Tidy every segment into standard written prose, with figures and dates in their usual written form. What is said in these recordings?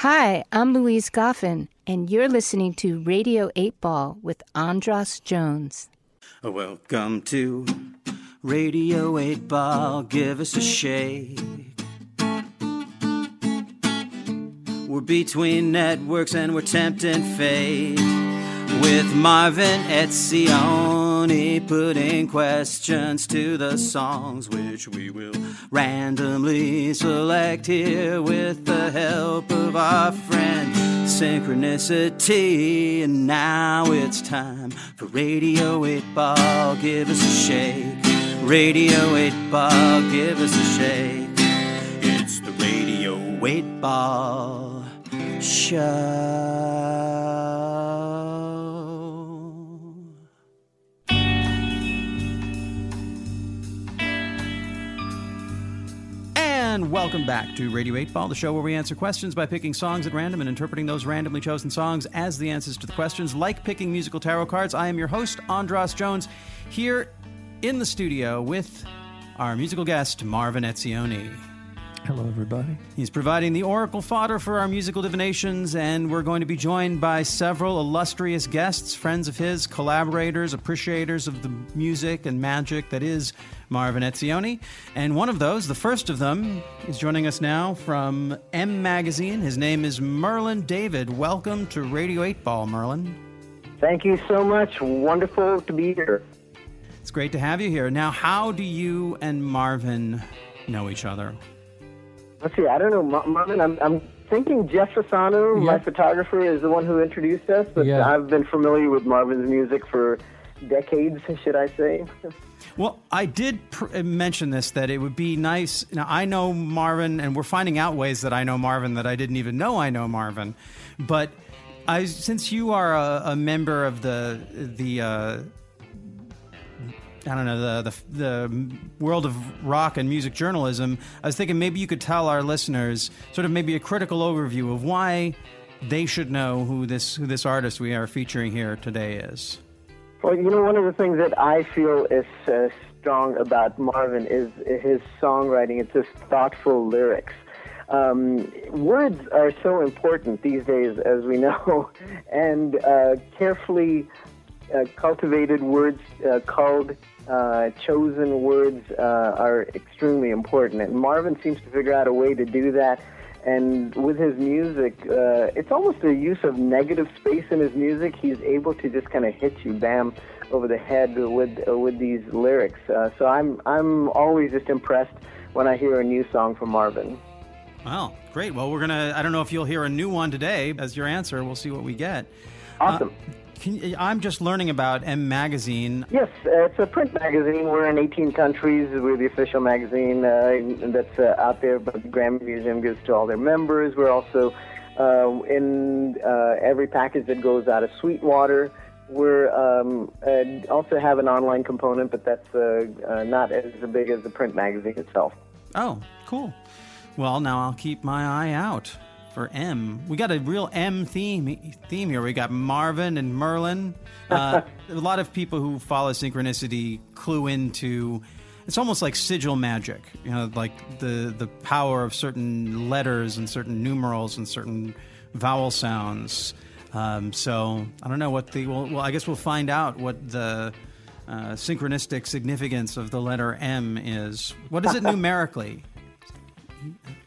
Hi, I'm Louise Goffin, and you're listening to Radio 8 Ball with Andras Jones. Welcome to Radio 8 Ball, give us a shake. We're between networks and we're tempting fate. With Marvin Etzioni putting questions to the songs, which we will randomly select here with the help of our friend Synchronicity. And now it's time for Radio 8 Ball, give us a shake. Radio 8 Ball, give us a shake. It's the Radio 8 Ball Show. And welcome back to Radio 8 Ball, the show where we answer questions by picking songs at random and interpreting those randomly chosen songs as the answers to the questions, like picking musical tarot cards. I am your host, Andras Jones, here in the studio with our musical guest, Marvin Etzioni. Hello, everybody. He's providing the oracle fodder for our musical divinations, and we're going to be joined by several illustrious guests, friends of his, collaborators, appreciators of the music and magic that is Marvin Etzioni. And one of those, the first of them, is joining us now from M Magazine. His name is Merlin David. Welcome to Radio 8 Ball, Merlin. Thank you so much. Wonderful to be here. It's great to have you here. Now, how do you and Marvin know each other? Let's see, I don't know, Marvin, I'm thinking Jeff Fasano, my photographer, is the one who introduced us, but I've been familiar with Marvin's music for decades, should I say. Well, I did mention this, that it would be nice. Now, I know Marvin, and we're finding out ways that I know Marvin that I didn't even know I know Marvin. But since you are a member of the world of rock and music journalism, I was thinking maybe you could tell our listeners sort of maybe a critical overview of why they should know who this artist we are featuring here today is. Well, you know, one of the things that I feel is strong about Marvin is his songwriting. It's his thoughtful lyrics. Words are so important these days, as we know, and carefully cultivated words called chosen words are extremely important, and Marvin seems to figure out a way to do that. And with his music, it's almost a use of negative space in his music. He's able to just kind of hit you, bam, over the head with these lyrics. So I'm always just impressed when I hear a new song from Marvin. Wow, great. Well, I don't know if you'll hear a new one today as your answer. We'll see what we get. Awesome. I'm just learning about M Magazine. Yes, it's a print magazine. We're in 18 countries. We're the official magazine that's out there, but the Grammy Museum gives to all their members. We're also in every package that goes out of Sweetwater. We're also have an online component, but that's not as big as the print magazine itself. Oh, cool. Well, now I'll keep my eye out for M. We got a real M theme here. We got Marvin and Merlin. A lot of people who follow Synchronicity clue into, it's almost like sigil magic, you know, like the power of certain letters and certain numerals and certain vowel sounds. So I don't know I guess we'll find out what the synchronistic significance of the letter M is. What is it numerically?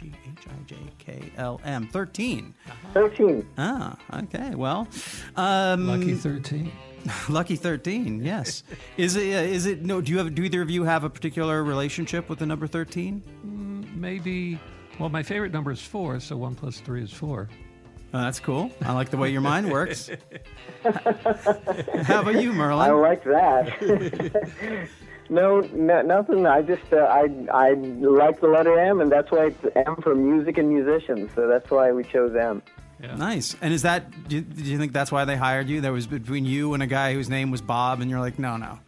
H-I-J-K-L-M. 13. 13. Ah, okay. Well, lucky 13. Lucky 13. Yes. Is it? No. Do either of you have a particular relationship with the number 13? Maybe. Well, my favorite number is 4, so 1 + 3 is 4. Oh, that's cool. I like the way your mind works. How about you, Merlin? I like that. No, nothing. I just I like the letter M, and that's why it's M for music and musicians. So that's why we chose M. Yeah. Nice. And is that? Do you think that's why they hired you? There was between you and a guy whose name was Bob, and you're like, no.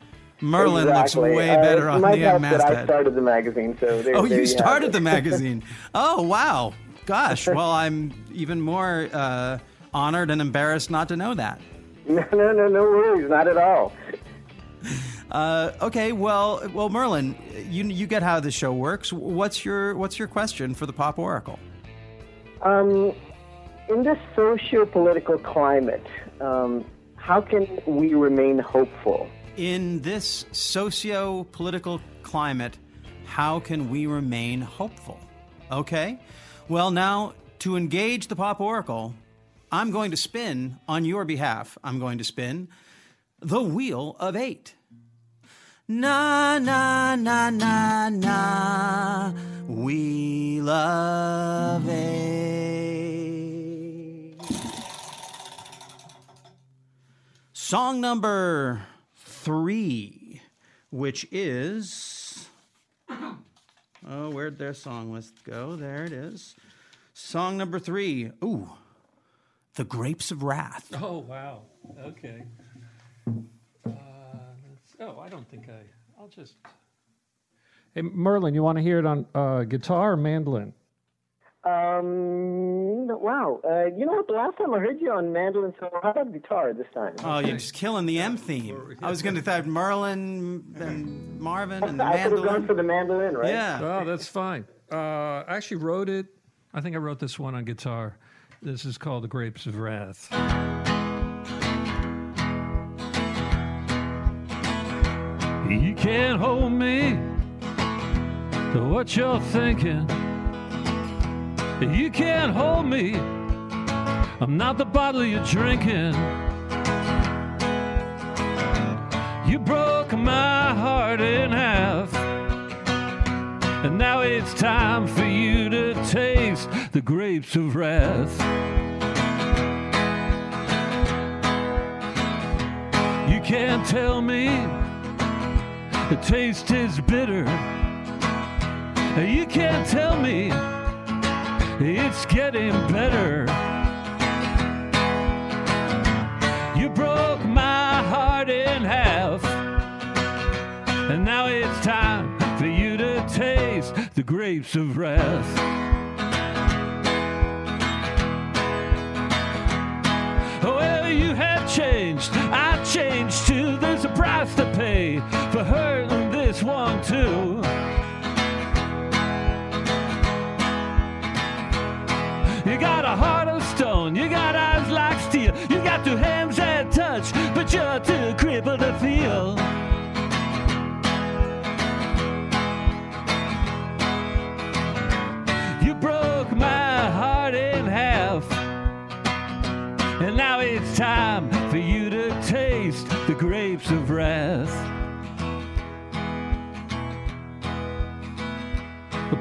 Merlin looks way better on the M masthead. I started the magazine, so there. Oh, there you started the magazine. Oh, wow. Gosh. Well, I'm even more honored and embarrassed not to know that. No worries. Not at all. Okay, well, Merlin, you get how the show works. What's your question for the Pop Oracle? In this socio-political climate, how can we remain hopeful? In this socio-political climate, how can we remain hopeful? Okay, well now, to engage the Pop Oracle, I'm going to spin on your behalf. I'm going to spin the Wheel of Eight. Na, na, na, na, na, Wheel of Eight. Song number 3, which is... Oh, where'd their song list go? There it is. Song number 3. Ooh, The Grapes of Wrath. Oh, wow. Okay. I don't think I'll just... Hey, Merlin, you want to hear it on guitar or mandolin? Wow. You know what? The last time I heard you on mandolin, so how about guitar this time? Oh, you're just killing the M theme. I was going to type Merlin, then Marvin, and the mandolin. I could have gone for the mandolin, right? Yeah. Oh, that's fine. I actually wrote it. I think I wrote this one on guitar. This is called The Grapes of Wrath. You can't hold me to what you're thinking. You can't hold me. I'm not the bottle you're drinking. You broke my heart in half, and now it's time for you to taste the grapes of wrath. You can't tell me the taste is bitter. You can't tell me it's getting better. You broke my heart in half, and now it's time for you to taste the grapes of wrath. Well, you have changed, I changed too. There's a price to pay for hurting this one too. You got a heart of stone, you got eyes like steel, you got two hands that touch, but you're too crippled to feel. You broke my heart in half, and now it's time for you to taste the grapes of wrath.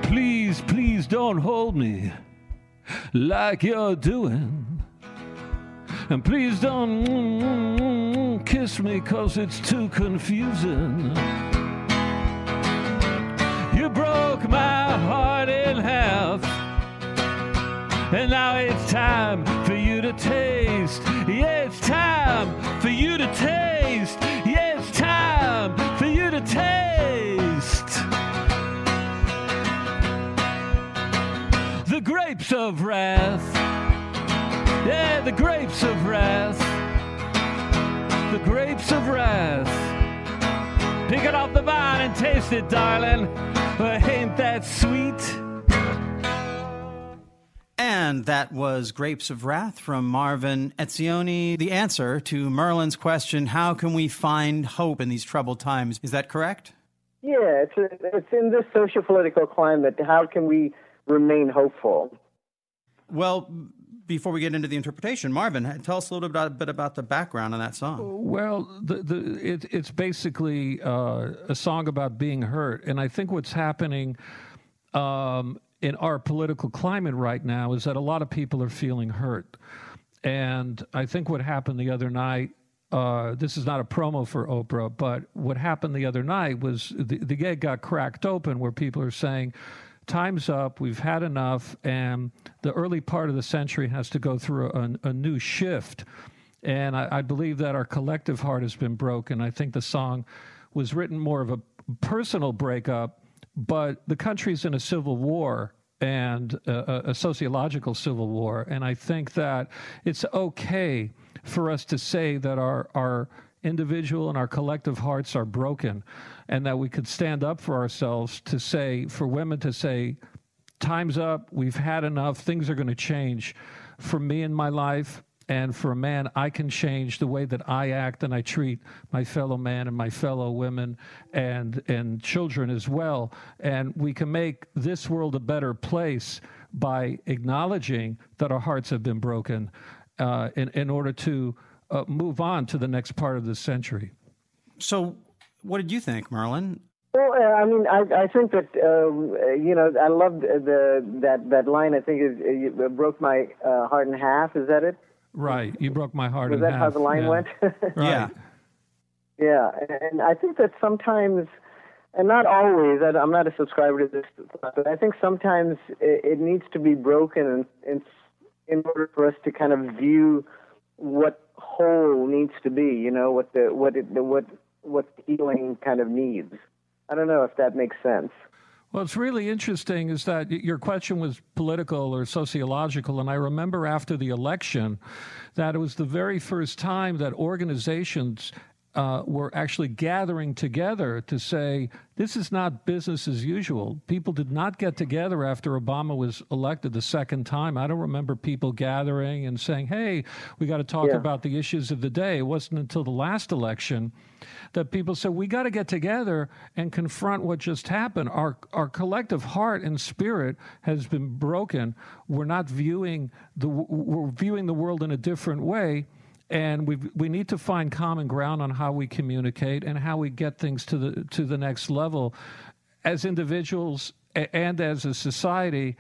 Please, please don't hold me like you're doing, and please don't kiss me, cause it's too confusing. You broke my heart in half, and now it's time for you to taste. Yeah, it's time for you to taste. Yeah, it's time for you to taste the grapes of wrath. Yeah, the grapes of wrath. The grapes of wrath. Pick it off the vine and taste it, darling. Well, ain't that sweet? And that was Grapes of Wrath from Marvin Etzioni. The answer to Merlin's question, how can we find hope in these troubled times? Is that correct? Yeah, it's in this socio-political climate. How can we remain hopeful? Well, before we get into the interpretation, Marvin, tell us a little bit about the background on that song. Well, it's basically a song about being hurt. And I think what's happening in our political climate right now is that a lot of people are feeling hurt. And I think what happened the other night, this is not a promo for Oprah, but what happened the other night was the egg got cracked open, where people are saying, time's up, we've had enough, and the early part of the century has to go through a new shift. And I believe that our collective heart has been broken. I think the song was written more of a personal breakup, but the country's in a civil war, and a sociological civil war. And I think that it's okay for us to say that our individual and our collective hearts are broken, and that we could stand up for ourselves to say, for women to say, time's up, we've had enough, things are going to change. for me in my life and for a man, I can change the way that I act and I treat my fellow man and my fellow women and children as well. And we can make this world a better place by acknowledging that our hearts have been broken in order to move on to the next part of the century. So what did you think, Merlin? Well, I mean, I think that, you know, I loved that line. I think it broke my heart in half. Is that it? Right. You broke my heart in half. Is that how the line went? Right. Yeah. And I think that sometimes, and not always, I'm not a subscriber to this, but I think sometimes it needs to be broken in order for us to kind of view what whole needs to be, you know, what healing kind of needs. I don't know if that makes sense. Well, it's really interesting is that your question was political or sociological, and I remember after the election that it was the very first time that organizations were actually gathering together to say, this is not business as usual. People did not get together after Obama was elected the second time. I don't remember people gathering and saying, hey, we got to talk about the issues of the day. It wasn't until the last election that people said, we got to get together and confront what just happened. Our collective heart and spirit has been broken. We're not viewing we're viewing the world in a different way. And we need to find common ground on how we communicate and how we get things to the next level as individuals and as a society.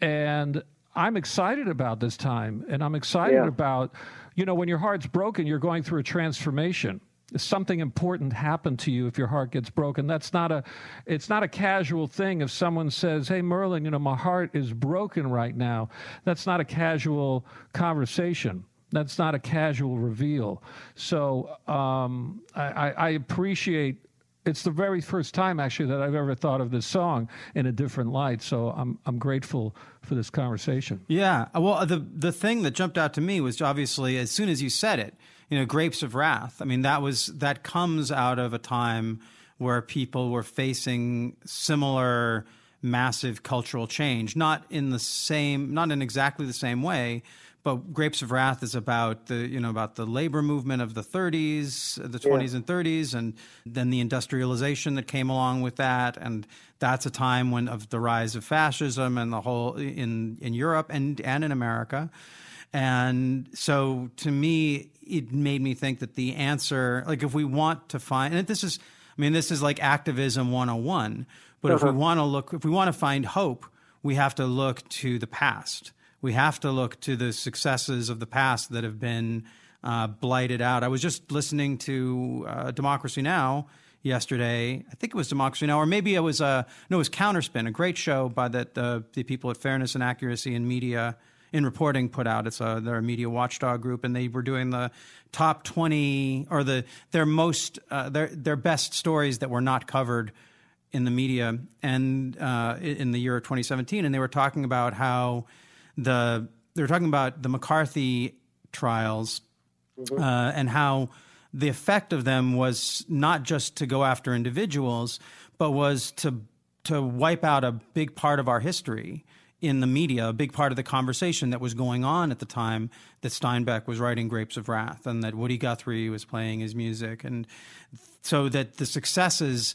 And I'm excited about this time. And I'm excited about, you know, when your heart's broken, you're going through a transformation. Something important happened to you if your heart gets broken. That's not it's not a casual thing. If someone says, hey, Merlin, you know, my heart is broken right now. That's not a casual conversation. That's not a casual reveal. So I appreciate, it's the very first time actually that I've ever thought of this song in a different light. So I'm grateful for this conversation. Yeah, well, the thing that jumped out to me was obviously as soon as you said it, you know, grapes of wrath. I mean, that comes out of a time where people were facing similar massive cultural change, not in exactly the same way. But Grapes of Wrath is about the labor movement of the 30s, the 20s and 30s, and then the industrialization that came along with that, and that's a time of the rise of fascism and the whole in Europe and in America. And so to me, it made me think that the answer, like if we want to find, and this is like activism 101, but if we want to look, if we want to find hope, we have to look to the past. We have to look to the successes of the past that have been blighted out. I was just listening to Democracy Now! Yesterday. I think it was Democracy Now! Or maybe it was Counterspin, a great show by the people at Fairness and Accuracy in Media in Reporting put out. They're a media watchdog group, and they were doing the top 20 or their best stories that were not covered in the media and in the year 2017. And they were talking about how they were talking about the McCarthy trials and how the effect of them was not just to go after individuals, but was to wipe out a big part of our history in the media, a big part of the conversation that was going on at the time that Steinbeck was writing Grapes of Wrath and that Woody Guthrie was playing his music. And so that the successes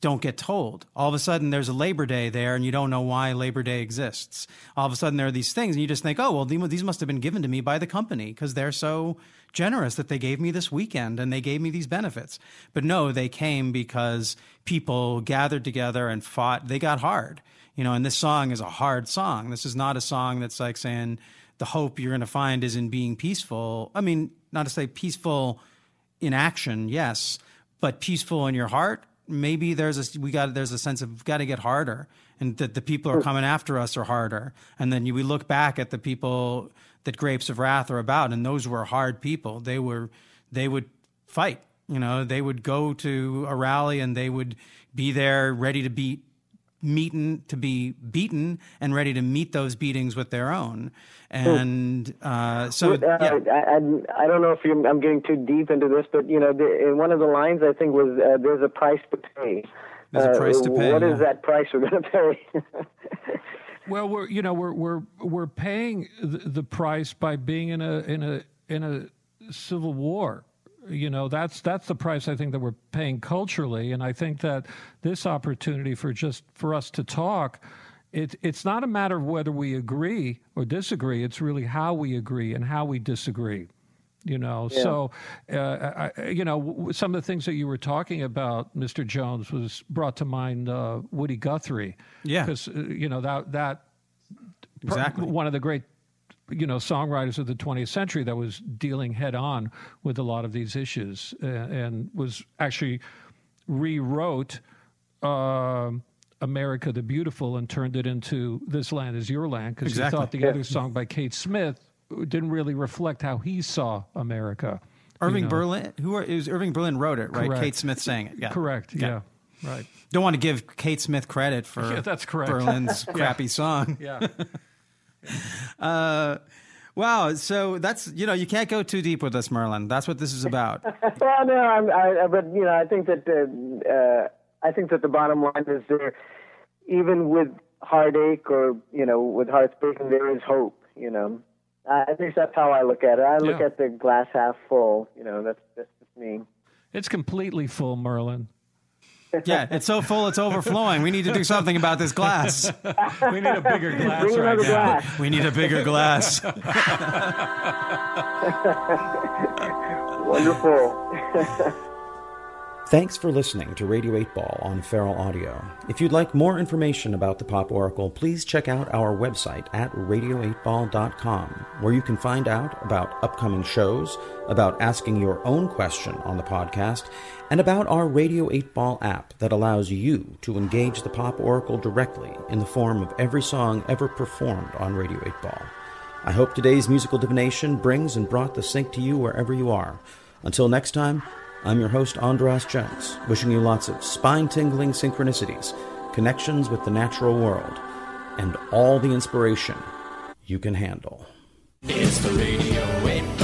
don't get told. All of a sudden there's a Labor Day there and you don't know why Labor Day exists. All of a sudden there are these things and you just think, oh, well, these must have been given to me by the company because they're so generous that they gave me this weekend and they gave me these benefits. But no, they came because people gathered together and fought. They got hard, you know, and this song is a hard song. This is not a song that's like saying the hope you're going to find is in being peaceful. I mean, not to say peaceful in action, yes, but peaceful in your heart. Maybe there's a sense of we've got to get harder, and that the people are coming after us are harder. And then we look back at the people that Grapes of Wrath are about, and those were hard people. They would fight. You know, they would go to a rally and they would be there ready to be beaten and ready to meet those beatings with their own. And I don't know if I'm getting too deep into this, but, you know, one of the lines I think was there's a price to pay. There's a price to pay. What is that price we're going to pay? Well, we're paying the price by being in a civil war. You know, that's the price I think that we're paying culturally, and I think that this opportunity for us to talk, it's not a matter of whether we agree or disagree. It's really how we agree and how we disagree. You know, yeah. So, some of the things that you were talking about, Mr. Jones, was brought to mind Woody Guthrie. Yeah. Because, that exactly one of the great, songwriters of the 20th century that was dealing head on with a lot of these issues and was actually rewrote America the Beautiful and turned it into This Land Is Your Land, because exactly. He thought the other song by Kate Smith didn't really reflect how he saw America. Irving Berlin, Irving Berlin wrote it, right? Correct. Kate Smith sang it. Yeah. Correct. Yeah. Yeah, right. Don't want to give Kate Smith credit for that's correct. Berlin's crappy song. Yeah. Wow. So that's you can't go too deep with us, Merlin. That's what this is about. Well, no, I think that the bottom line is there, even with heartache or with hearts breaking, there is hope. At least that's how I look at it. I look at the glass half full. That's just me. It's completely full, Merlin. Yeah, it's so full it's overflowing. We need to do something about this glass. We need a bigger glass right now. Glass. We need a bigger glass. Wonderful. Thanks for listening to Radio 8 Ball on Feral Audio. If you'd like more information about the Pop Oracle, please check out our website at radio8ball.com, where you can find out about upcoming shows, about asking your own question on the podcast, and about our Radio 8 Ball app that allows you to engage the Pop Oracle directly in the form of every song ever performed on Radio 8 Ball. I hope today's musical divination brought the sync to you wherever you are. Until next time, I'm your host, Andras Jones, wishing you lots of spine-tingling synchronicities, connections with the natural world, and all the inspiration you can handle. It's the Radio 8.